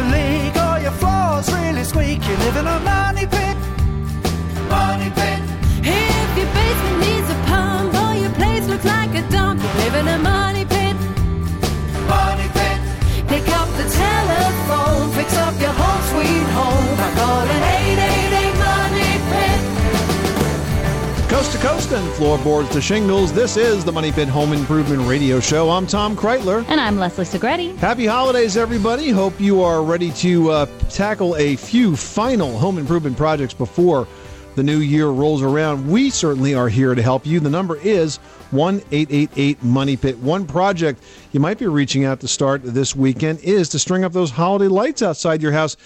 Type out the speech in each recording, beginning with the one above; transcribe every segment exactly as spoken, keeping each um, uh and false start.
to leak or your floor's really squeaky. You live in a money pit, money pit. If your basement needs a pump or your place looks like a dump, you live in a money pit, money pit. Pick up the telephone, fix up your whole sweet home by calling eight eight eight money pit. Coast to coast and floorboards to shingles, this is the Money Pit Home Improvement Radio Show. I'm Tom Kraeutler. And I'm Leslie Segrete. Happy holidays, everybody. Hope you are ready to uh, tackle a few final home improvement projects before the new year rolls around. We certainly are here to help you. The number is one eight eight eight money pit. One project you might be reaching out to start this weekend is to string up those holiday lights outside your house.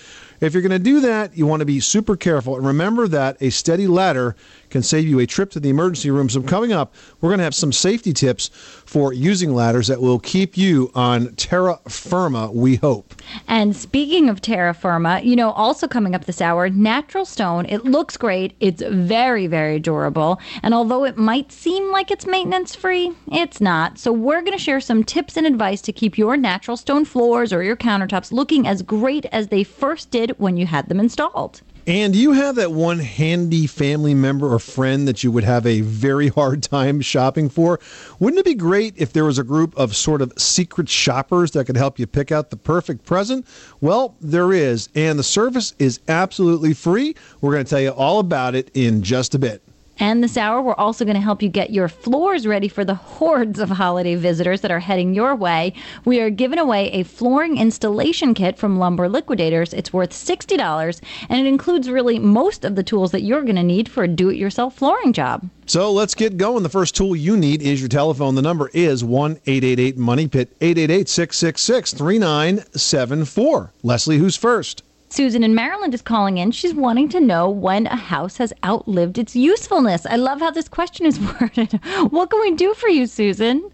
If you're going to do that, you want to be super careful. And remember that a steady ladder can save you a trip to the emergency room. So coming up, we're going to have some safety tips for using ladders that will keep you on terra firma, we hope. And speaking of terra firma, you know, also coming up this hour, natural stone. It looks great. It's very, very durable. And although it might seem like it's maintenance-free, it's not. So we're going to share some tips and advice to keep your natural stone floors or your countertops looking as great as they first did when you had them installed. And do you have that one handy family member or friend that you would have a very hard time shopping for? Wouldn't it be great if there was a group of sort of secret shoppers that could help you pick out the perfect present? Well, there is, and the service is absolutely free. We're going to tell you all about it in just a bit. And this hour, we're also going to help you get your floors ready for the hordes of holiday visitors that are heading your way. We are giving away a flooring installation kit from Lumber Liquidators. It's worth sixty dollars, and it includes really most of the tools that you're going to need for a do-it-yourself flooring job. So let's get going. The first tool you need is your telephone. The number is one eight eight eight money pit, eight eight eight, six six six, three nine seven four. Leslie, who's first? Susan in Maryland is calling in. She's wanting to know when a house has outlived its usefulness. I love how this question is worded. What can we do for you, Susan?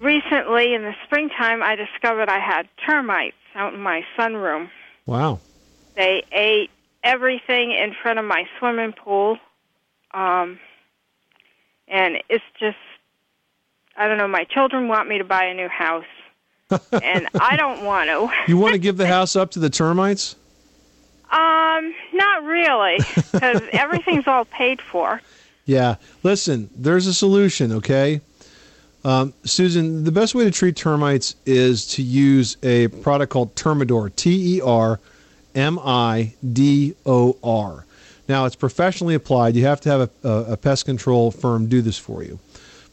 Recently, in the springtime, I discovered I had termites out in my sunroom. Wow. They ate everything in front of my swimming pool. Um, and it's just, I don't know, my children want me to buy a new house. And I don't want to. You want to give the house up to the termites? Um, not really, because everything's all paid for. Yeah. Listen, there's a solution, okay? Um, Susan, the best way to treat termites is to use a product called Termidor, T E R M I D O R. Now, it's professionally applied. You have to have a, a, a pest control firm do this for you.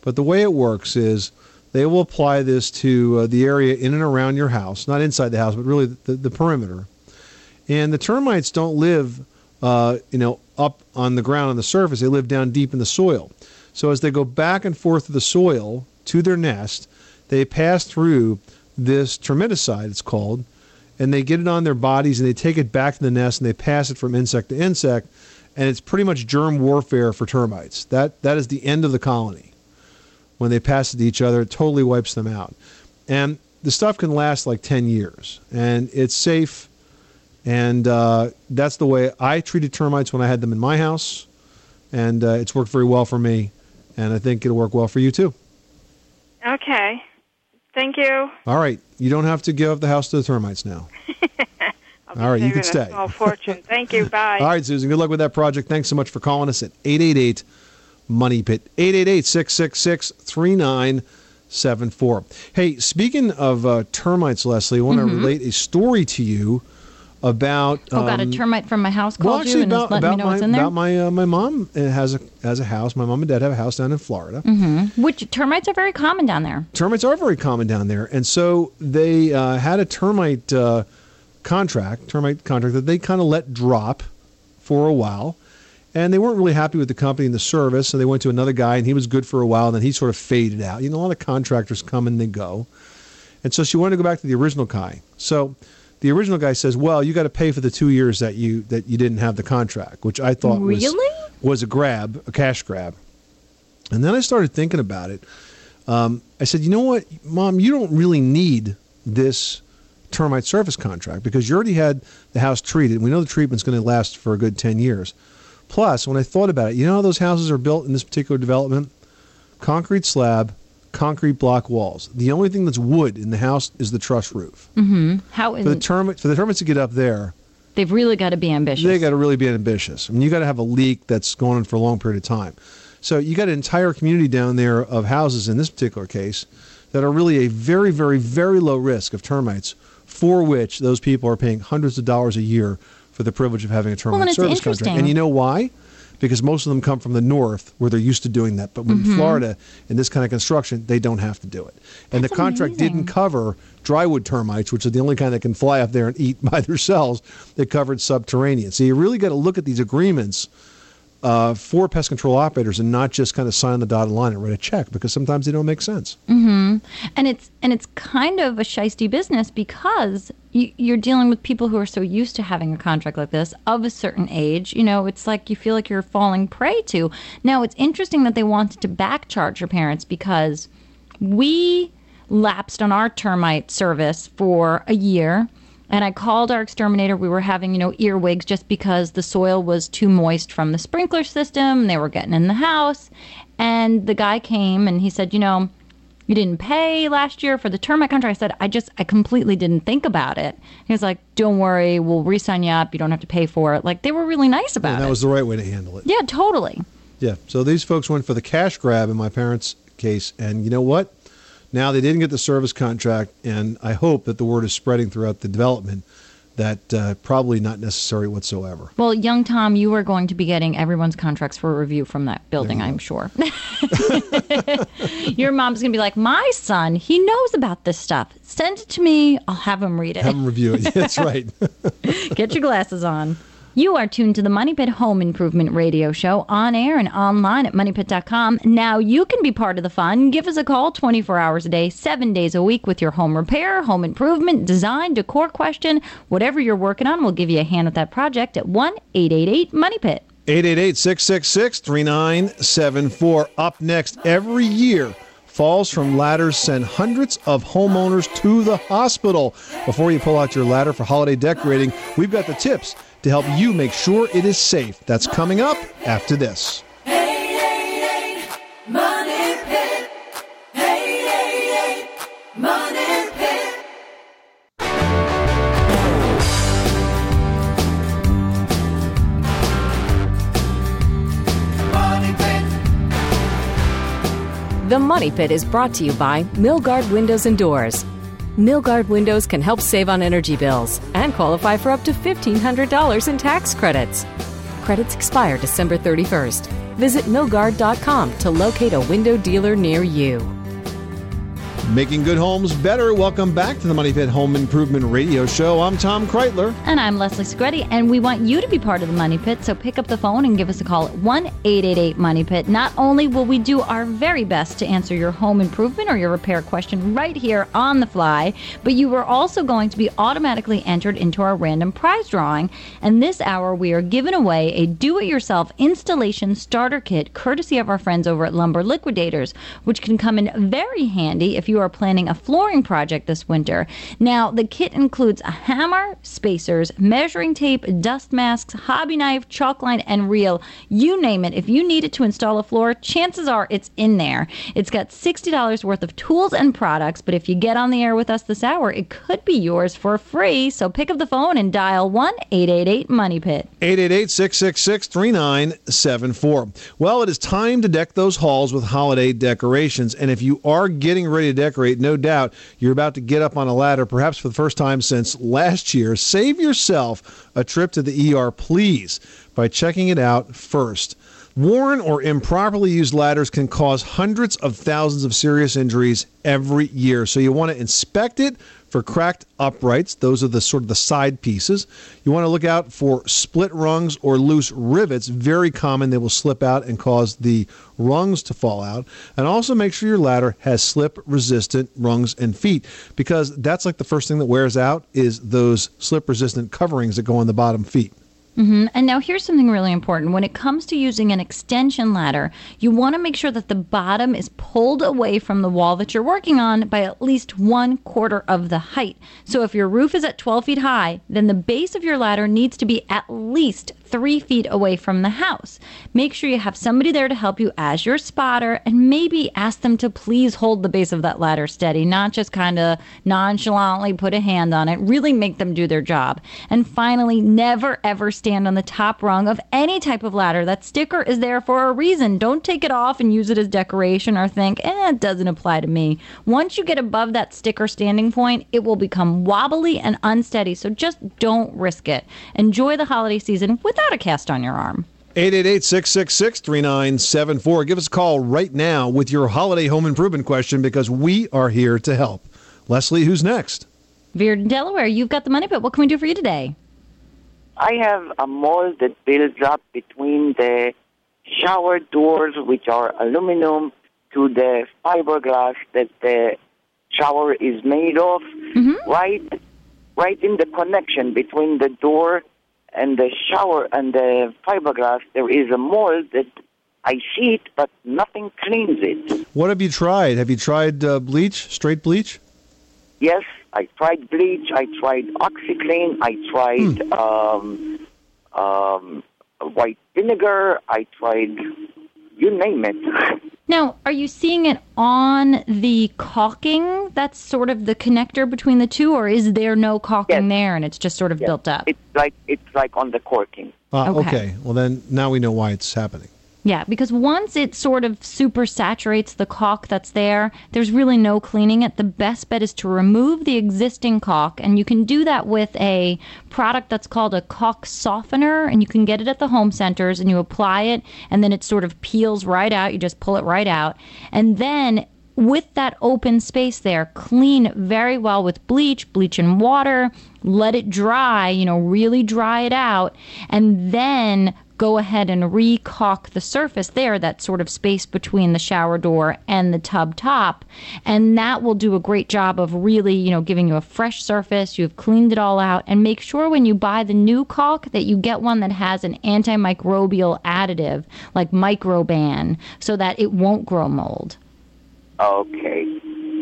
But the way it works is they will apply this to uh, the area in and around your house, not inside the house, but really the, the perimeter. And the termites don't live, uh, you know, up on the ground on the surface. They live down deep in the soil. So as they go back and forth through the soil to their nest, they pass through this termiticide, it's called, and they get it on their bodies and they take it back to the nest and they pass it from insect to insect. And it's pretty much germ warfare for termites. That that is the end of the colony. When they pass it to each other, it totally wipes them out. And the stuff can last like ten years. And it's safe. And uh, that's the way I treated termites when I had them in my house. And uh, it's worked very well for me. And I think it'll work well for you, too. Okay. Thank you. All right. You don't have to give up the house to the termites now. All right. You can stay. Small fortune. Thank you. Bye. All right, Susan. Good luck with that project. Thanks so much for calling us at eight eight eight Money Pit, eight eight eight, six six six, three nine seven four. Hey, speaking of uh, termites, Leslie, I want to mm-hmm. relate a story to you about... Um, oh, got a termite from my house called well, actually, you and about, let about me know my, what's in there? About my, uh, my mom has a, has a house. My mom and dad have a house down in Florida. Mm-hmm. Which termites are very common down there. Termites are very common down there. And so they uh, had a termite uh, contract, termite contract that they kind of let drop for a while. And they weren't really happy with the company and the service, so they went to another guy, and he was good for a while, and then he sort of faded out. You know, a lot of contractors come and they go. And so she wanted to go back to the original guy. So the original guy says, well, you got to pay for the two years that you that you didn't have the contract, which I thought really? was, was a grab, a cash grab. And then I started thinking about it. Um, I said, you know what, Mom, you don't really need this termite service contract because you already had the house treated. We know the treatment's going to last for a good ten years. Plus, when I thought about it, you know how those houses are built in this particular development? Concrete slab, concrete block walls. The only thing that's wood in the house is the truss roof. Mm-hmm. How is for the termites? For the termites to get up there, they've really got to be ambitious. They got to really be ambitious. I mean, you got to have a leak that's going on for a long period of time. So you got an entire community down there of houses in this particular case that are really a very, very, very low risk of termites, for which those people are paying hundreds of dollars a year for the privilege of having a termite well, service contract. And you know why? Because most of them come from the north where they're used to doing that. But when mm-hmm. in Florida, in this kind of construction, they don't have to do it. And That's the contract amazing. didn't cover drywood termites, which are the only kind that can fly up there and eat by themselves. It covered subterranean. So you really got to look at these agreements uh, for pest control operators and not just kind of sign the dotted line and write a check, because sometimes they don't make sense. Mm-hmm. And it's and it's kind of a shisty business, because you're dealing with people who are so used to having a contract like this, of a certain age. You know, it's like you feel like you're falling prey to. Now, it's interesting that they wanted to back charge your parents, because we lapsed on our termite service for a year, and I called our exterminator. We were having, you know, earwigs just because the soil was too moist from the sprinkler system. They were getting in the house, and the guy came and he said, you know, you didn't pay last year for the termite contract. I said, I just, I completely didn't think about it. He was like, don't worry, we'll re-sign you up. You don't have to pay for it. Like, they were really nice about yeah, and that it. That was the right way to handle it. Yeah, totally. Yeah, so these folks went for the cash grab in my parents' case, and you know what? Now they didn't get the service contract, and I hope that the word is spreading throughout the development that uh, probably not necessary whatsoever. Well, young Tom, you are going to be getting everyone's contracts for review from that building, I'm sure. Your mom's going to be like, my son, he knows about this stuff. Send it to me. I'll have him read it. Have him review it. That's right. Get your glasses on. You are tuned to the Money Pit Home Improvement Radio Show, on air and online at money pit dot com. Now you can be part of the fun. Give us a call twenty-four hours a day, seven days a week with your home repair, home improvement, design, decor question. Whatever you're working on, we'll give you a hand with that project at one eight eight eight money pit. eight eight eight, six six six, three nine seven four. Up next, every year, falls from ladders send hundreds of homeowners to the hospital. Before you pull out your ladder for holiday decorating, we've got the tips to help you make sure it is safe. That's coming up after this. The Money Pit is brought to you by Milgard Windows and Doors. Milgard Windows can help save on energy bills and qualify for up to fifteen hundred dollars in tax credits. Credits expire December thirty-first. Visit milgard dot com to locate a window dealer near you. Making good homes better. Welcome back to the Money Pit Home Improvement Radio Show. I'm Tom Kraeutler. And I'm Leslie Segrete. And we want you to be part of the Money Pit, so pick up the phone and give us a call at one eight eight eight money pit. Not only will we do our very best to answer your home improvement or your repair question right here on the fly, but you are also going to be automatically entered into our random prize drawing. And this hour, we are giving away a do-it-yourself installation starter kit courtesy of our friends over at Lumber Liquidators, which can come in very handy if you are planning a flooring project this winter. Now, the kit includes a hammer, spacers, measuring tape, dust masks, hobby knife, chalk line, and reel. You name it. If you need it to install a floor, chances are it's in there. It's got sixty dollars worth of tools and products, but if you get on the air with us this hour, it could be yours for free. So pick up the phone and dial one eight eight eight money pit. eight eight eight, six six six, three nine seven four. Well, it is time to deck those halls with holiday decorations, and if you are getting ready to decorate, no doubt you're about to get up on a ladder, perhaps for the first time since last year. Save yourself a trip to the E R, please, by checking it out first. Worn or improperly used ladders can cause hundreds of thousands of serious injuries every year. So you want to inspect it for cracked uprights. Those are the sort of the side pieces. You want to look out for split rungs or loose rivets. Very common. They will slip out and cause the rungs to fall out. And also make sure your ladder has slip-resistant rungs and feet, because that's like the first thing that wears out is those slip-resistant coverings that go on the bottom feet. Mm-hmm. And now here's something really important. When it comes to using an extension ladder, you want to make sure that the bottom is pulled away from the wall that you're working on by at least one quarter of the height. So if your roof is at twelve feet high, then the base of your ladder needs to be at least three feet away from the house. Make sure you have somebody there to help you as your spotter, and maybe ask them to please hold the base of that ladder steady, not just kind of nonchalantly put a hand on it. Really make them do their job. And finally, never ever stand on the top rung of any type of ladder. That sticker is there for a reason. Don't take it off and use it as decoration or think, eh, it doesn't apply to me. Once you get above that sticker standing point, it will become wobbly and unsteady, so just don't risk it. Enjoy the holiday season with a cast on your arm. eight eight eight, six six six, three nine seven four. Give us a call right now with your holiday home improvement question, because we are here to help. Leslie, who's next? Veered in Delaware, you've got the money pit. What can we do for you today? I have a mold that builds up between the shower doors, which are aluminum, to the fiberglass that the shower is made of. Mm-hmm. Right, right in the connection between the door and the shower and the fiberglass, there is a mold that I see it, but nothing cleans it. What have you tried? Have you tried uh, bleach, straight bleach? Yes, I tried bleach. I tried OxyClean. I tried hmm. um, um, white vinegar. I tried, you name it. Now, are you seeing it on the caulking? That's sort of the connector between the two, or is there no caulking yes. there and it's just sort of yes. built up? It's like it's like on the caulking. Uh, okay. okay. Well, then now we know why it's happening. Yeah, because once it sort of supersaturates the caulk that's there, there's really no cleaning it. The best bet is to remove the existing caulk, and you can do that with a product that's called a caulk softener, and you can get it at the home centers, and you apply it, and then it sort of peels right out. You just pull it right out, and then with that open space there, clean very well with bleach, bleach and water, let it dry, you know, really dry it out, and then go ahead and re-caulk the surface there, that sort of space between the shower door and the tub top, and that will do a great job of really, you know, giving you a fresh surface. You've cleaned it all out, and make sure when you buy the new caulk that you get one that has an antimicrobial additive like Microban, so that it won't grow mold. Okay.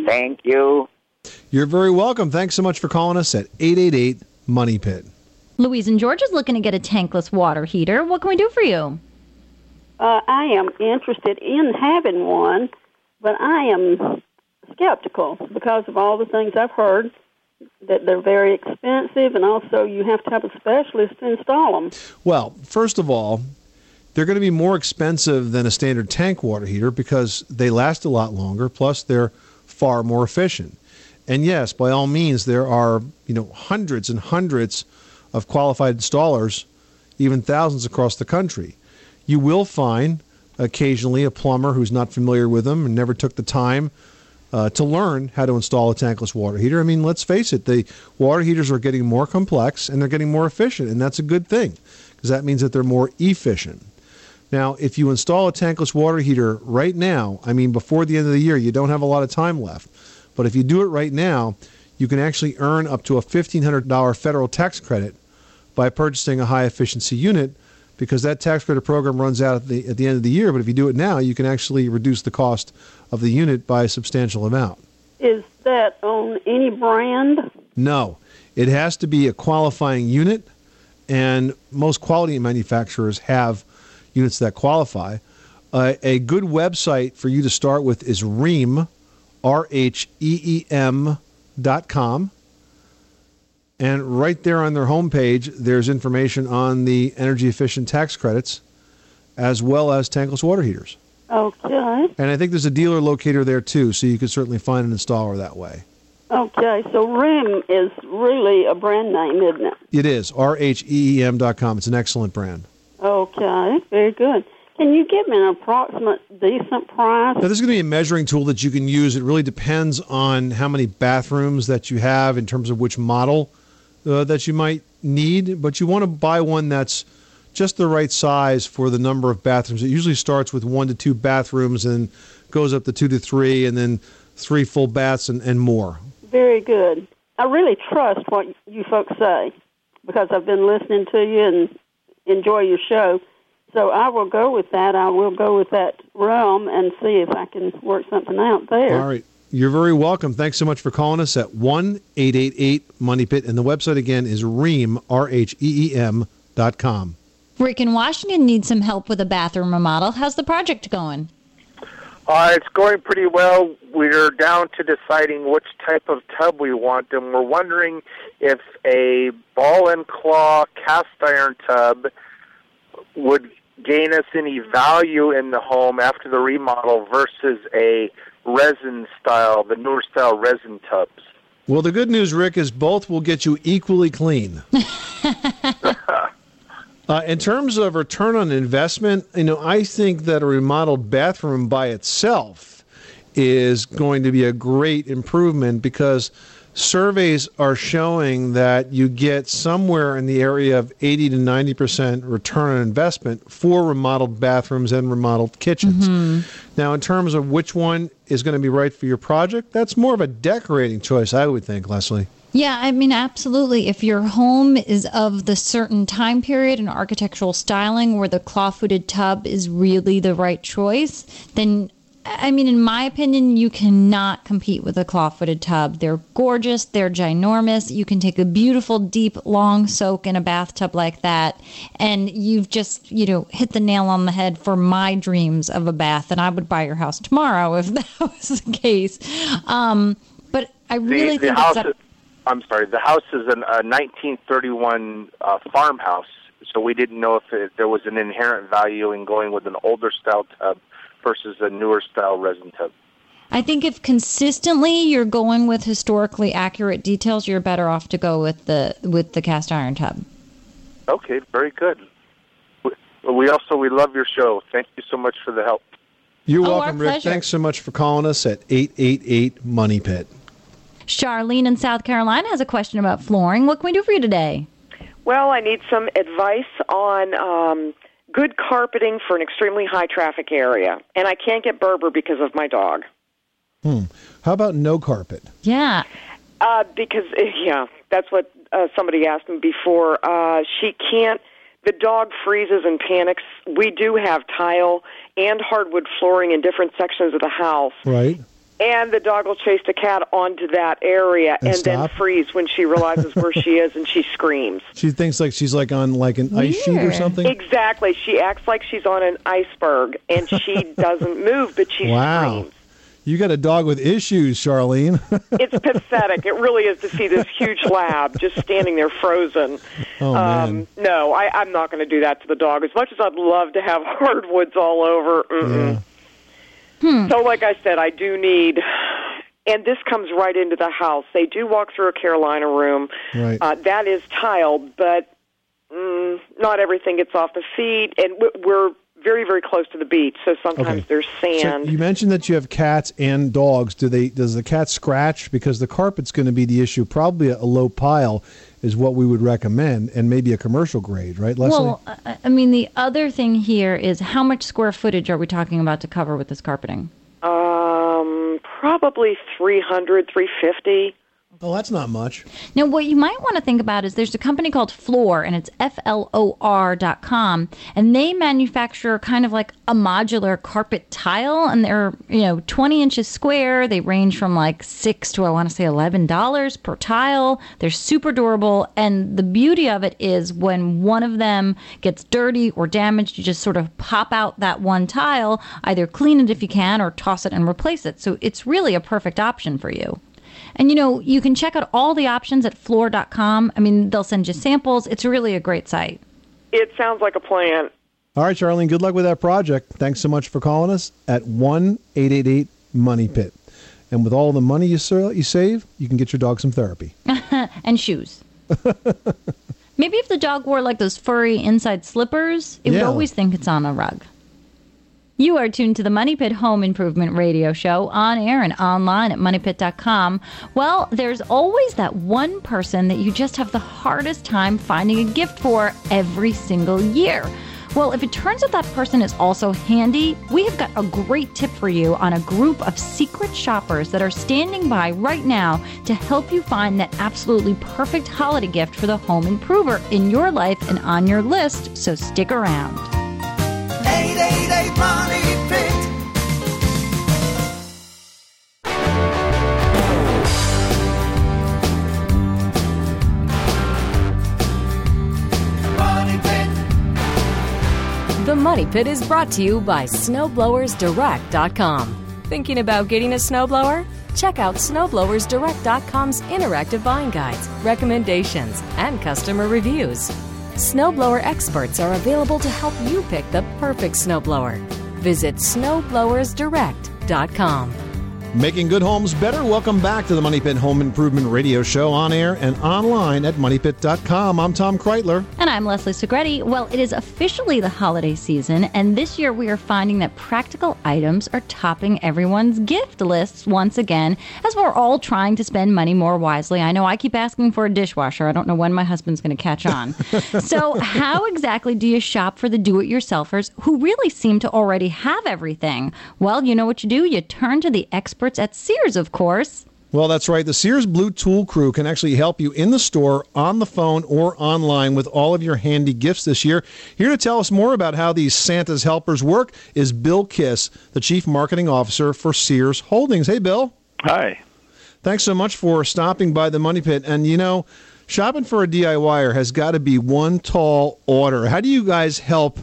Thank you. You're very welcome. Thanks so much for calling us at eight eight eight, MONEY PIT. Louise and George is looking to get a tankless water heater. What can we do for you? Uh, I am interested in having one, but I am skeptical because of all the things I've heard, that they're very expensive, and also you have to have a specialist to install them. Well, first of all, they're going to be more expensive than a standard tank water heater because they last a lot longer, plus they're far more efficient. And yes, by all means, there are, you know, hundreds and hundreds of qualified installers, even thousands across the country. You will find occasionally a plumber who's not familiar with them and never took the time uh, to learn how to install a tankless water heater. I mean, let's face it, the water heaters are getting more complex and they're getting more efficient, and that's a good thing because that means that they're more efficient. Now, if you install a tankless water heater right now, I mean, before the end of the year, you don't have a lot of time left. But if you do it right now, you can actually earn up to a fifteen hundred dollars federal tax credit by purchasing a high-efficiency unit, because that tax credit program runs out at the, at the end of the year. But if you do it now, you can actually reduce the cost of the unit by a substantial amount. Is that on any brand? No. It has to be a qualifying unit, and most quality manufacturers have units that qualify. Uh, a good website for you to start with is Rheem, R H E E M, Dot com, and right there on their homepage, there's information on the energy-efficient tax credits, as well as tankless water heaters. Okay. And I think there's a dealer locator there too, so you can certainly find an installer that way. Okay, so Rheem is really a brand name, isn't it? It is, R H E E M dot com. It's an excellent brand. Okay, very good. Can you give me an approximate decent price? Now, this is going to be a measuring tool that you can use. It really depends on how many bathrooms that you have in terms of which model uh, that you might need. But you want to buy one that's just the right size for the number of bathrooms. It usually starts with one to two bathrooms and goes up to two to three, and then three full baths and, and more. Very good. I really trust what you folks say because I've been listening to you, and enjoy your show. So I will go with that. I will go with that realm and see if I can work something out there. All right. You're very welcome. Thanks so much for calling us at one eight eight eight Money Pit. And the website, again, is Rheem, R H E E M, dot com. Rick in Washington needs some help with a bathroom remodel. How's the project going? Uh, it's going pretty well. We're down to deciding which type of tub we want, and we're wondering if a ball and claw cast iron tub would gain us any value in the home after the remodel versus a resin style, the newer style resin tubs. Well, the good news, Rick, is both will get you equally clean. Uh, in terms of return on investment, you know, I think that a remodeled bathroom by itself is going to be a great improvement, because surveys are showing that you get somewhere in the area of eighty to ninety percent return on investment for remodeled bathrooms and remodeled kitchens. Mm-hmm. Now, in terms of which one is going to be right for your project, that's more of a decorating choice, I would think, Leslie. Yeah, I mean, absolutely. If your home is of the certain time period and architectural styling where the claw-footed tub is really the right choice, then, I mean, in my opinion, you cannot compete with a claw-footed tub. They're gorgeous. They're ginormous. You can take a beautiful, deep, long soak in a bathtub like that, and you've just, you know, hit the nail on the head for my dreams of a bath, and I would buy your house tomorrow if that was the case. Um, but I really the, the think it's a... I'm sorry, the house is a nineteen thirty-one uh, farmhouse, so we didn't know if it, there was an inherent value in going with an older style tub versus a newer style resin tub. I think if consistently you're going with historically accurate details, you're better off to go with the with the cast iron tub. Okay, very good. We also, we love your show. Thank you so much for the help. You're oh, welcome, Rick. Pleasure. Thanks so much for calling us at eight eight eight Money Pit. Charlene in South Carolina has a question about flooring. What can we do for you today? Well, I need some advice on um, good carpeting for an extremely high traffic area. And I can't get Berber because of my dog. Hmm. How about no carpet? Yeah. Uh, because, yeah, that's what uh, somebody asked me before. Uh, she can't. The dog freezes and panics. We do have tile and hardwood flooring in different sections of the house. Right. And the dog will chase the cat onto that area and, and then freeze when she realizes where she is, and she screams. She thinks like she's like on like an ice yeah. sheet or something? Exactly. She acts like she's on an iceberg, and she doesn't move, but she wow. screams. You got a dog with issues, Charlene. It's pathetic. It really is to see this huge lab just standing there frozen. Oh, um, man. No, I, I'm not going to do that to the dog. As much as I'd love to have hardwoods all over, mm-mm. Yeah. Hmm. So like I said, I do need, and this comes right into the house. They do walk through a Carolina room. Right. Uh, that is tiled, but mm, not everything gets off the feet. And we're very, very close to the beach, so sometimes okay. there's sand. So you mentioned that you have cats and dogs. Do they? Does the cat scratch? Because the carpet's going to be the issue. Probably a low pile is what we would recommend, and maybe a commercial grade, right, Leslie? Well, I mean, the other thing here is how much square footage are we talking about to cover with this carpeting? Um, probably three hundred, three fifty. Well, that's not much. Now, what you might want to think about is there's a company called FLOR, and it's F L O R dot com, and they manufacture kind of like a modular carpet tile, and they're, you know, twenty inches square. They range from like six to, I want to say, eleven dollars per tile. They're super durable, and the beauty of it is when one of them gets dirty or damaged, you just sort of pop out that one tile, either clean it if you can or toss it and replace it. So it's really a perfect option for you. And, you know, you can check out all the options at floor dot com. I mean, they'll send you samples. It's really a great site. It sounds like a plan. All right, Charlene, good luck with that project. Thanks so much for calling us at one eight eight eight Money Pit. And with all the money you save, you can get your dog some therapy. And shoes. Maybe if the dog wore, like, those furry inside slippers, it yeah. would always think it's on a rug. You are tuned to the Money Pit Home Improvement Radio Show on air and online at money pit dot com. Well, there's always that one person that you just have the hardest time finding a gift for every single year. Well, if it turns out that person is also handy, we have got a great tip for you on a group of secret shoppers that are standing by right now to help you find that absolutely perfect holiday gift for the home improver in your life and on your list, so stick around. eight eight eight Money Pit. The Money Pit is brought to you by snowblowers direct dot com. Thinking about getting a snowblower? Check out snowblowers direct dot com's interactive buying guides, recommendations, and customer reviews. Snowblower experts are available to help you pick the perfect snowblower. Visit snowblowers direct dot com. Making good homes better. Welcome back to the Money Pit Home Improvement Radio Show, on air and online at money pit dot com. I'm Tom Kraeutler. And I'm Leslie Segrete. Well, it is officially the holiday season, and this year we are finding that practical items are topping everyone's gift lists once again, as we're all trying to spend money more wisely. I know I keep asking for a dishwasher. I don't know when my husband's going to catch on. So how exactly do you shop for the do-it-yourselfers who really seem to already have everything? Well, you know what you do? You turn to the expert at Sears, of course. Well, that's right. The Sears Blue Tool Crew can actually help you in the store, on the phone, or online with all of your handy gifts this year. Here to tell us more about how these Santa's helpers work is Bill Kiss, the Chief Marketing Officer for Sears Holdings. Hey, Bill. Hi. Thanks so much for stopping by the Money Pit. And, you know, shopping for a DIYer has got to be one tall order. How do you guys help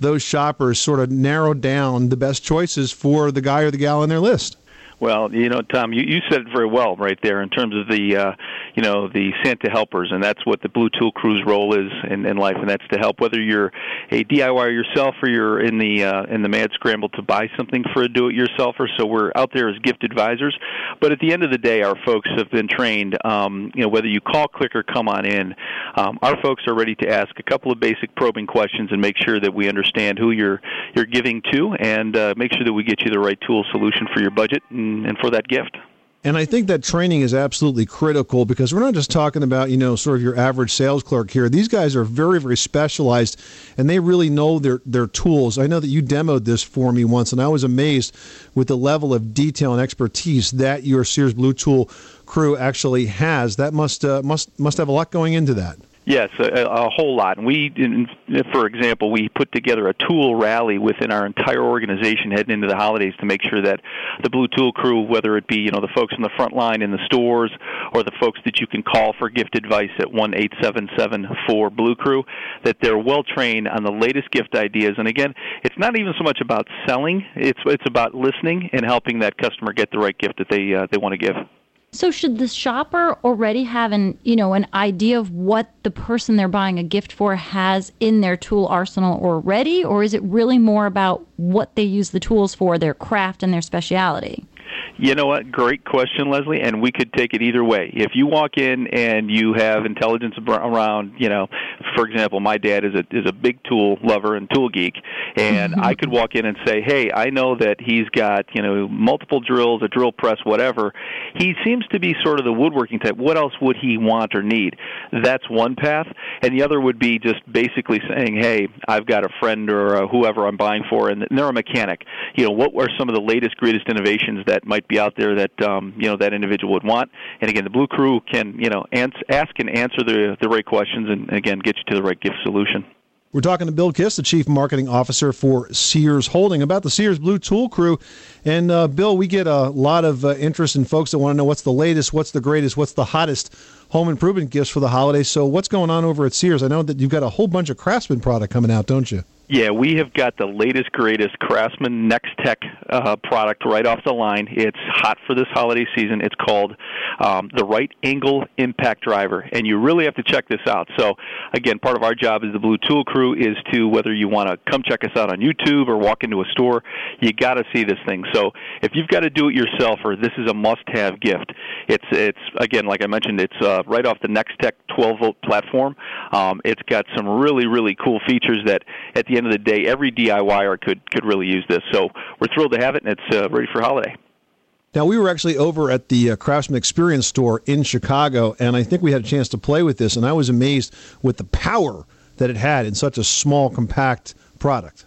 those shoppers sort of narrow down the best choices for the guy or the gal on their list? Well, you know, Tom, you, you said it very well right there in terms of the, uh, you know, the Santa helpers, and that's what the Blue Tool Crew's role is in, in life, and that's to help whether you're a DIYer yourself or you're in the uh, in the mad scramble to buy something for a do-it-yourselfer. So we're out there as gift advisors, but at the end of the day, our folks have been trained. Um, you know, whether you call, click, or come on in, um, our folks are ready to ask a couple of basic probing questions and make sure that we understand who you're you're giving to, and uh, make sure that we get you the right tool solution for your budget and and for that gift. And I think that training is absolutely critical, because we're not just talking about, you know, sort of your average sales clerk here. These guys are very, very specialized, and they really know their, their tools. I know that you demoed this for me once, and I was amazed with the level of detail and expertise that your Sears Blue Tool Crew actually has. That must uh, must must have a lot going into that. Yes, a, a whole lot. And we, in, for example, we put together a tool rally within our entire organization heading into the holidays to make sure that the Blue Tool Crew, whether it be, you know, the folks on the front line in the stores or the folks that you can call for gift advice at one eight seven seven four blue crew, that they're well trained on the latest gift ideas. And again, it's not even so much about selling; it's it's about listening and helping that customer get the right gift that they uh, they want to give. So should the shopper already have an, you know, an idea of what the person they're buying a gift for has in their tool arsenal already, or is it really more about what they use the tools for, their craft and their specialty? You know what? Great question, Leslie, and we could take it either way. If you walk in and you have intelligence around, you know, for example, my dad is a is a big tool lover and tool geek, and mm-hmm. I could walk in and say, hey, I know that he's got, you know, multiple drills, a drill press, whatever. He seems to be sort of the woodworking type. What else would he want or need? That's one path, and the other would be just basically saying, hey, I've got a friend or a whoever I'm buying for, and they're a mechanic. You know, what are some of the latest, greatest innovations that might be out there that um, you know that individual would want? And again, the Blue Crew can, you know, ans- ask and answer the the right questions, and again, get you to the right gift solution. We're talking to Bill Kiss, the Chief Marketing Officer for Sears Holding, about the Sears Blue Tool Crew. And uh, Bill, we get a lot of uh, interest in folks that want to know what's the latest, what's the greatest, what's the hottest home improvement gifts for the holidays. So what's going on over at Sears? I know that you've got a whole bunch of Craftsman product coming out, don't you? Yeah, we have got the latest, greatest Craftsman Nextec uh, product right off the line. It's hot for this holiday season. It's called um, the Right Angle Impact Driver, and you really have to check this out. So, again, part of our job as the Blue Tool Crew is to, whether you want to come check us out on YouTube or walk into a store, you got to see this thing. So if you've got to do it yourself, or this is a must-have gift. It's, it's again, like I mentioned, it's uh, right off the Nextec twelve-volt platform. Um, it's got some really, really cool features that, at the end of the day, every DIYer could could really use this. So we're thrilled to have it, and it's uh, ready for holiday. Now, we were actually over at the uh, Craftsman Experience store in Chicago, and I think we had a chance to play with this, and I was amazed with the power that it had in such a small, compact product.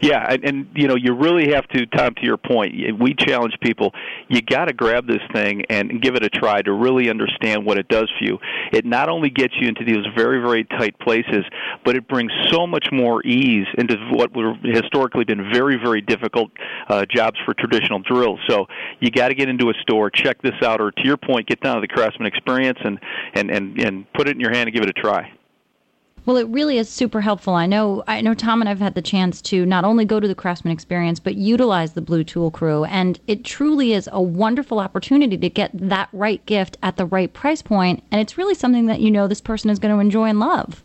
Yeah, and, and, you know, you really have to, Tom, to your point, we challenge people, you got to grab this thing and give it a try to really understand what it does for you. It not only gets you into these very, very tight places, but it brings so much more ease into what would historically been very, very difficult uh, jobs for traditional drills. So you got to get into a store, check this out, or to your point, get down to the Craftsman Experience and, and, and, and put it in your hand and give it a try. Well, it really is super helpful. I know I know Tom and I've had the chance to not only go to the Craftsman Experience, but utilize the Blue Tool Crew. And it truly is a wonderful opportunity to get that right gift at the right price point. And it's really something that you know this person is going to enjoy and love.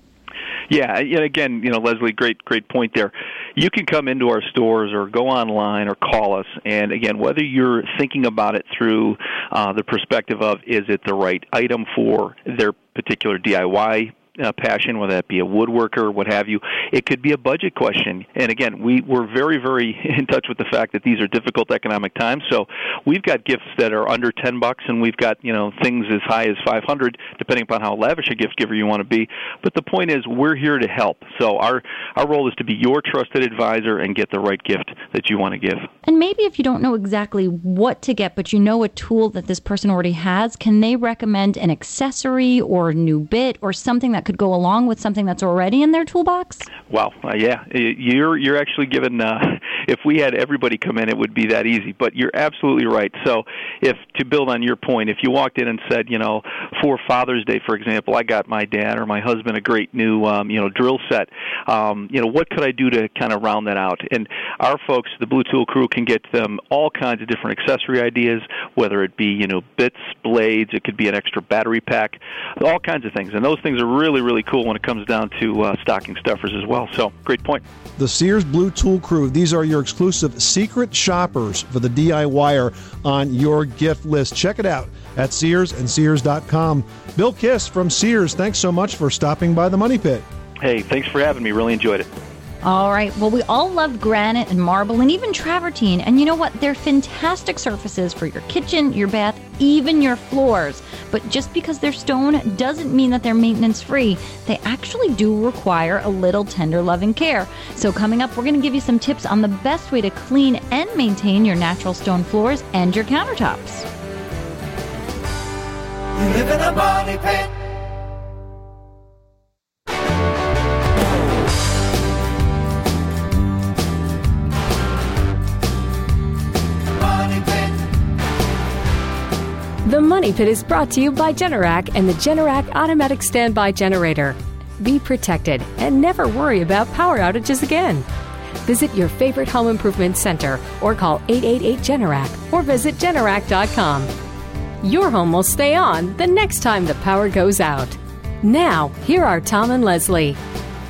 Yeah, and again, you know, Leslie, great, great point there. You can come into our stores or go online or call us, and again, whether you're thinking about it through uh, the perspective of is it the right item for their particular D I Y Uh, passion, whether that be a woodworker, what have you. It could be a budget question. And again, we, we're very, very in touch with the fact that these are difficult economic times. So we've got gifts that are under ten bucks, and we've got, you know, things as high as five hundred, depending upon how lavish a gift giver you want to be. But the point is, we're here to help. So our, our role is to be your trusted advisor and get the right gift that you want to give. And maybe if you don't know exactly what to get, but you know a tool that this person already has, can they recommend an accessory or a new bit or something that could go along with something that's already in their toolbox? Wow, uh, yeah, you're you're actually given. Uh, if we had everybody come in, it would be that easy. But you're absolutely right. So, if to build on your point, if you walked in and said, you know, for Father's Day, for example, I got my dad or my husband a great new, um, you know, drill set. Um, you know, what could I do to kind of round that out? And our folks, the Blue Tool Crew, can get them all kinds of different accessory ideas, whether it be, you know, bits, blades. It could be an extra battery pack, all kinds of things. And those things are really really cool when it comes down to uh, stocking stuffers as well. So, great point. The Sears Blue Tool Crew, these are your exclusive secret shoppers for the DIYer on your gift list. Check it out at Sears and Sears dot com. Bill Kiss from Sears, thanks so much for stopping by the Money Pit. Hey, thanks for having me. Really enjoyed it. All right. Well, we all love granite and marble and even travertine. And you know what? They're fantastic surfaces for your kitchen, your bath, even your floors. But just because they're stone doesn't mean that they're maintenance-free. They actually do require a little tender loving care. So coming up, we're going to give you some tips on the best way to clean and maintain your natural stone floors and your countertops. You live in a money pit. The Money Pit is brought to you by Generac and the Generac Automatic Standby Generator. Be protected and never worry about power outages again. Visit your favorite home improvement center or call eight eight eight Generac or visit Generac dot com. Your home will stay on the next time the power goes out. Now, here are Tom and Leslie.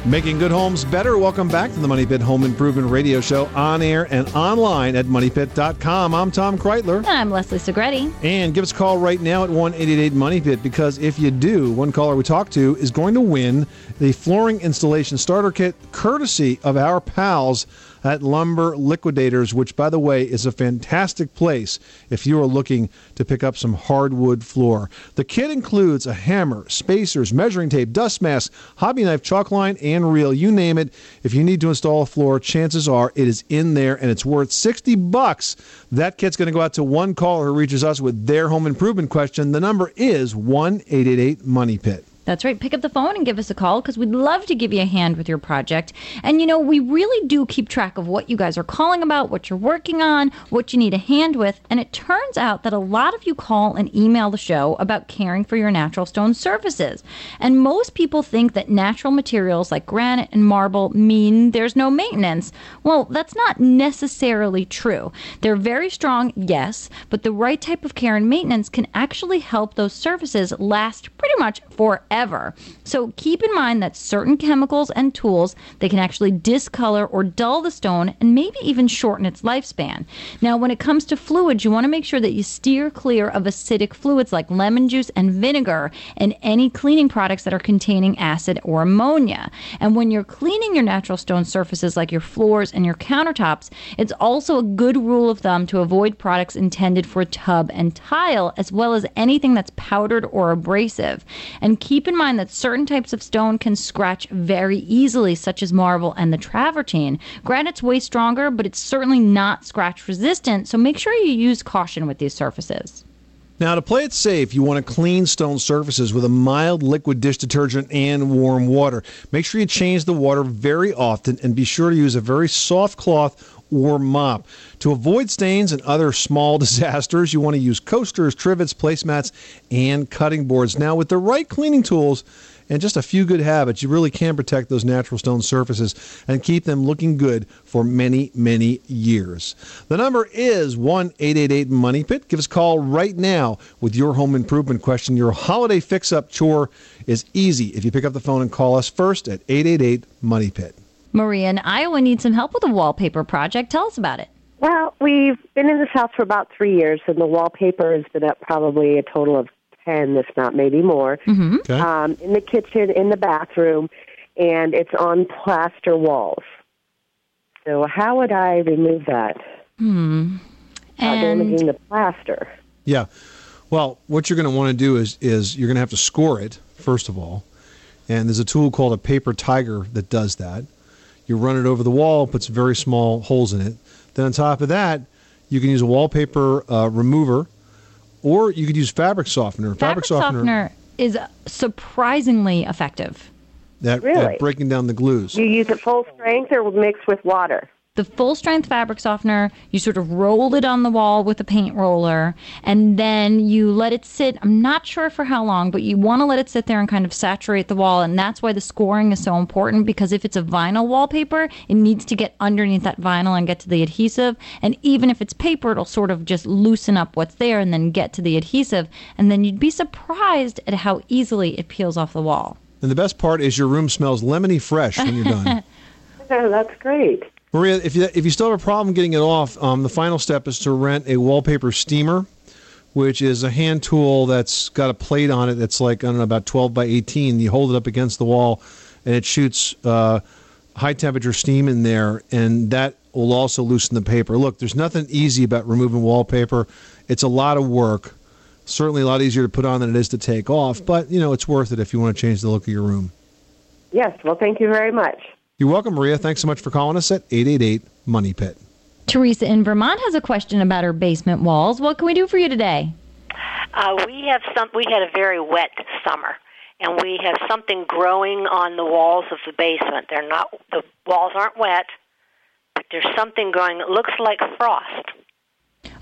Making good homes better. Welcome back to the Money Pit Home Improvement Radio Show on air and online at money pit dot com. I'm Tom Kraeutler. And I'm Leslie Segrete. And give us a call right now at one eight eight eight Money Pit, because if you do, one caller we talk to is going to win the flooring installation starter kit courtesy of our pals at Lumber Liquidators, which, by the way, is a fantastic place if you are looking to pick up some hardwood floor. The kit includes a hammer, spacers, measuring tape, dust mask, hobby knife, chalk line, and reel. You name it. If you need to install a floor, chances are it is in there, and it's worth sixty bucks. That kit's going to go out to one caller who reaches us with their home improvement question. The number is one eight eight eight Money Pit. That's right. Pick up the phone and give us a call, because we'd love to give you a hand with your project. And, you know, we really do keep track of what you guys are calling about, what you're working on, what you need a hand with. And it turns out that a lot of you call and email the show about caring for your natural stone surfaces. And most people think that natural materials like granite and marble mean there's no maintenance. Well, that's not necessarily true. They're very strong, yes, but the right type of care and maintenance can actually help those surfaces last pretty much forever. Ever. So keep in mind that certain chemicals and tools, they can actually discolor or dull the stone and maybe even shorten its lifespan. Now, when it comes to fluids, you want to make sure that you steer clear of acidic fluids like lemon juice and vinegar and any cleaning products that are containing acid or ammonia. And when you're cleaning your natural stone surfaces like your floors and your countertops, it's also a good rule of thumb to avoid products intended for tub and tile, as well as anything that's powdered or abrasive. And keep Keep in mind that certain types of stone can scratch very easily, such as marble and the travertine. Granite's way stronger, but it's certainly not scratch resistant, so make sure you use caution with these surfaces. Now, to play it safe, you want to clean stone surfaces with a mild liquid dish detergent and warm water. Make sure you change the water very often and be sure to use a very soft cloth or mop. To avoid stains and other small disasters, you want to use coasters, trivets, placemats, and cutting boards. Now, with the right cleaning tools and just a few good habits, you really can protect those natural stone surfaces and keep them looking good for many, many years. The number is one eight eight eight money pit. Give us a call right now with your home improvement question. Your holiday fix-up chore is easy if you pick up the phone and call us first at eight eight eight money pit. Maria in Iowa needs some help with a wallpaper project. Tell us about it. Well, we've been in this house for about three years, and the wallpater has been up probably a total of ten, if not maybe more, mm-hmm. okay. um, in the kitchen, in the bathroom, and it's on plaster walls. So how would I remove that? Hmm. Without damaging the plaster. Yeah. Well, what you're going to want to do is is you're going to have to score it, first of all, and there's a tool called a Paper Tiger that does that. You run it over the wall, puts very small holes in it. Then on top of that, you can use a wallpaper uh, remover, or you could use fabric softener. Fabric, fabric softener, softener is surprisingly effective. That, really? At breaking down the glues. You use it full strength or mixed with water? The full-strength fabric softener, you sort of roll it on the wall with a paint roller, and then you let it sit. I'm not sure for how long, but you want to let it sit there and kind of saturate the wall, and that's why the scoring is so important, because if it's a vinyl wallpaper, it needs to get underneath that vinyl and get to the adhesive, and even if it's paper, it'll sort of just loosen up what's there and then get to the adhesive, and then you'd be surprised at how easily it peels off the wall. And the best part is your room smells lemony fresh when you're done. Oh, that's great. Maria, if you, if you still have a problem getting it off, um, the final step is to rent a wallpaper steamer, which is a hand tool that's got a plate on it that's like, I don't know, about twelve by eighteen. You hold it up against the wall, and it shoots uh, high-temperature steam in there, and that will also loosen the paper. Look, there's nothing easy about removing wallpaper. It's a lot of work, certainly a lot easier to put on than it is to take off, but, you know, it's worth it if you want to change the look of your room. Yes, well, thank you very much. You're welcome, Maria. Thanks so much for calling us at eight eight eight money pit. Teresa in Vermont has a question about her basement walls. What can we do for you today? Uh, we have some. We had a very wet summer, and we have something growing on the walls of the basement. They're not the walls aren't wet, but there's something growing that looks like frost.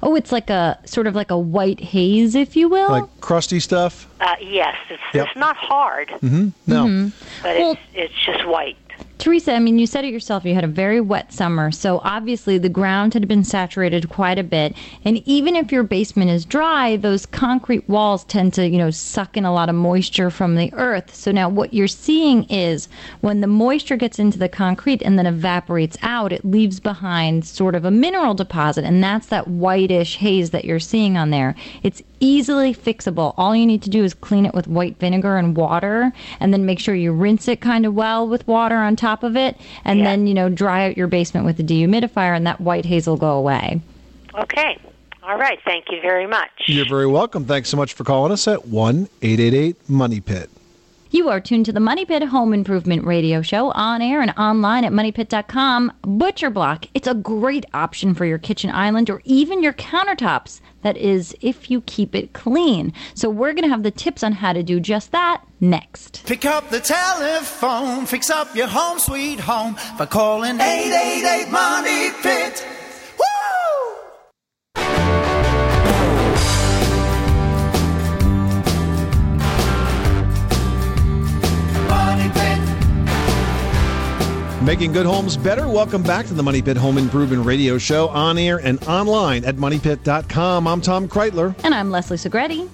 Oh, it's like a sort of like a white haze, if you will. Like crusty stuff? Uh, yes. It's, yep. It's not hard. Mm-hmm. No. Mm-hmm. But well, it's, it's just white. Teresa, I mean, you said it yourself, you had a very wet summer, so obviously the ground had been saturated quite a bit, and even if your basement is dry, those concrete walls tend to, you know, suck in a lot of moisture from the earth. So now what you're seeing is when the moisture gets into the concrete and then evaporates out, it leaves behind sort of a mineral deposit, and that's that whitish haze that you're seeing on there. It's easily fixable. All you need to do is clean it with white vinegar and water, and then make sure you rinse it kind of well with water on top of it, and yeah. then, you know, dry out your basement with the dehumidifier, and that white haze will go away. Okay. All right. Thank you very much. You're very welcome. Thanks so much for calling us at one eight eight eight money pit. You are tuned to the Money Pit Home Improvement Radio Show on air and online at money pit dot com. Butcher Block, it's a great option for your kitchen island or even your countertops. That is, if you keep it clean. So we're going to have the tips on how to do just that next. Pick up the telephone, fix up your home sweet home by calling eight eight eight money pit. Making good homes better. Welcome back to the Money Pit Home Improvement Radio Show on air and online at money pit dot com. I'm Tom Kraeutler. And I'm Leslie Segrete.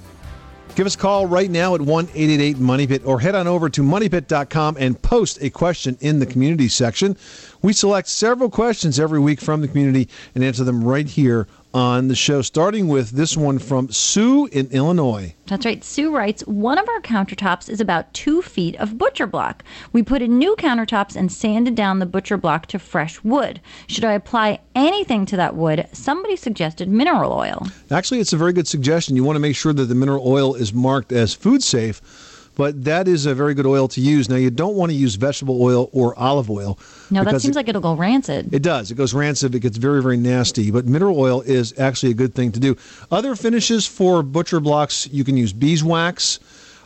Give us a call right now at one eight eight eight money pit or head on over to money pit dot com and post a question in the community section. We select several questions every week from the community and answer them right here on the show, starting with this one from Sue in Illinois. That's right. Sue writes, one of our countertops is about two feet of butcher block. We put in new countertops and sanded down the butcher block to fresh wood. Should I apply anything to that wood? Somebody suggested mineral oil. Actually, it's a very good suggestion. You want to make sure that the mineral oil is marked as food safe But that is a very good oil to use. Now, you don't want to use vegetable oil or olive oil. No, that seems it, like it'll go rancid. It does. It goes rancid. It gets very, very nasty. But mineral oil is actually a good thing to do. Other finishes for butcher blocks, you can use beeswax,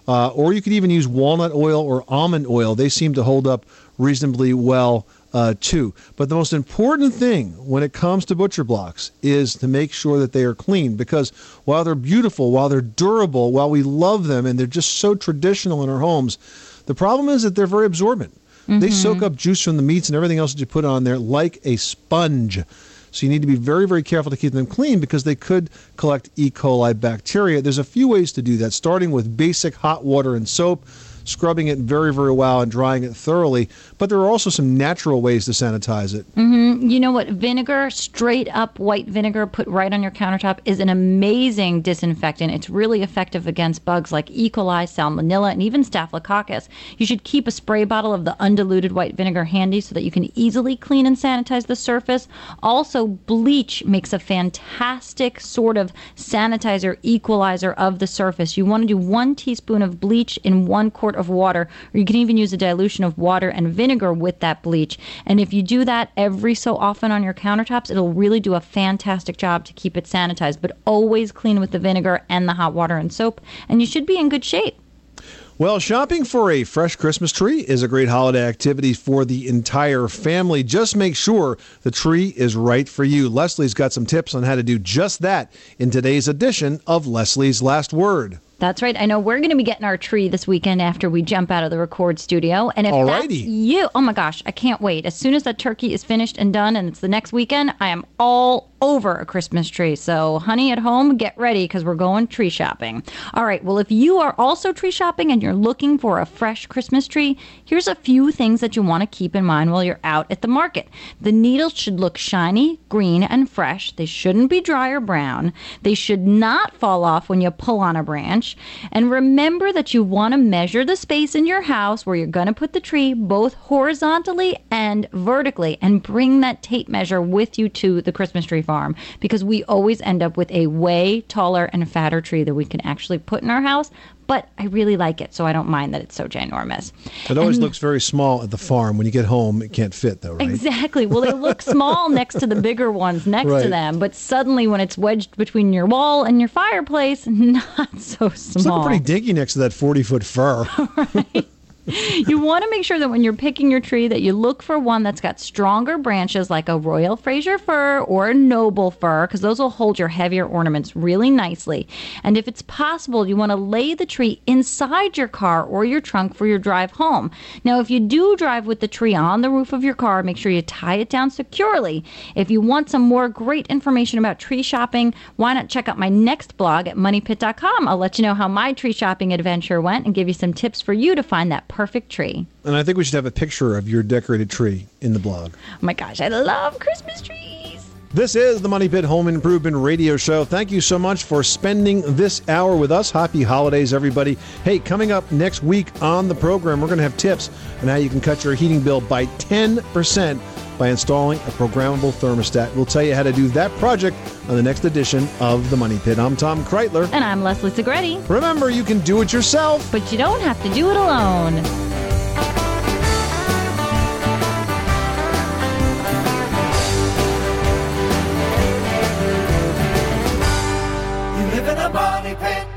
uh, or you could even use walnut oil or almond oil. They seem to hold up reasonably well, Uh, too. But the most important thing when it comes to butcher blocks is to make sure that they are clean, because while they're beautiful, while they're durable, while we love them, and they're just so traditional in our homes, the problem is that they're very absorbent. Mm-hmm. They soak up juice from the meats and everything else that you put on there like a sponge. So you need to be very, very careful to keep them clean, because they could collect E. coli bacteria. There's a few ways to do that, starting with basic hot water and soap, scrubbing it very, very well and drying it thoroughly. But there are also some natural ways to sanitize it. Mm-hmm. You know what? Vinegar, straight up white vinegar put right on your countertop, is an amazing disinfectant. It's really effective against bugs like E. coli, salmonella, and even staphylococcus. You should keep a spray bottle of the undiluted white vinegar handy so that you can easily clean and sanitize the surface. Also, bleach makes a fantastic sort of sanitizer, equalizer of the surface. You want to do one teaspoon of bleach in one quart of water, or you can even use a dilution of water and vinegar with that bleach. And if you do that every so often on your countertops, it'll really do a fantastic job to keep it sanitized. But always clean with the vinegar and the hot water and soap, and you should be in good shape. Well, shopping for a fresh Christmas tree is a great holiday activity for the entire family. Just make sure the tree is right for you. Leslie's got some tips on how to do just that in today's edition of Leslie's Last Word. That's right. I know we're going to be getting our tree this weekend after we jump out of the record studio. And if Alrighty. That's you, oh my gosh, I can't wait. As soon as that turkey is finished and done and it's the next weekend, I am all over a Christmas tree. So honey at home, get ready, because we're going tree shopping. All right. Well, if you are also tree shopping and you're looking for a fresh Christmas tree, here's a few things that you want to keep in mind while you're out at the market. The needles should look shiny, green, and fresh. They shouldn't be dry or brown. They should not fall off when you pull on a branch. And remember that you want to measure the space in your house where you're going to put the tree, both horizontally and vertically, and bring that tape measure with you to the Christmas tree farm, because we always end up with a way taller and fatter tree than we can actually put in our house. But I really like it, so I don't mind that it's so ginormous. It always and, looks very small at the farm. When you get home, it can't fit, though, right? Exactly. Well, they look small next to the bigger ones next right. to them, but suddenly when it's wedged between your wall and your fireplace, not so small. It's looking pretty dinky next to that forty-foot fir. Right. You want to make sure that when you're picking your tree that you look for one that's got stronger branches, like a Royal Fraser fir or a noble fir, because those will hold your heavier ornaments really nicely. And if it's possible, you want to lay the tree inside your car or your trunk for your drive home. Now, if you do drive with the tree on the roof of your car, make sure you tie it down securely. If you want some more great information about tree shopping, why not check out my next blog at money pit dot com. I'll let you know how my tree shopping adventure went and give you some tips for you to find that perfect tree. And I think we should have a picture of your decorated tree in the blog. Oh my gosh, I love Christmas trees. This is the Money Pit Home Improvement Radio Show. Thank you so much for spending this hour with us. Happy holidays, everybody. Hey, coming up next week on the program, we're going to have tips on how you can cut your heating bill by ten percent by installing a programmable thermostat. We'll tell you how to do that project on the next edition of The Money Pit. I'm Tom Kraeutler. And I'm Leslie Segrete. Remember, you can do it yourself, but you don't have to do it alone. You live in a money pit.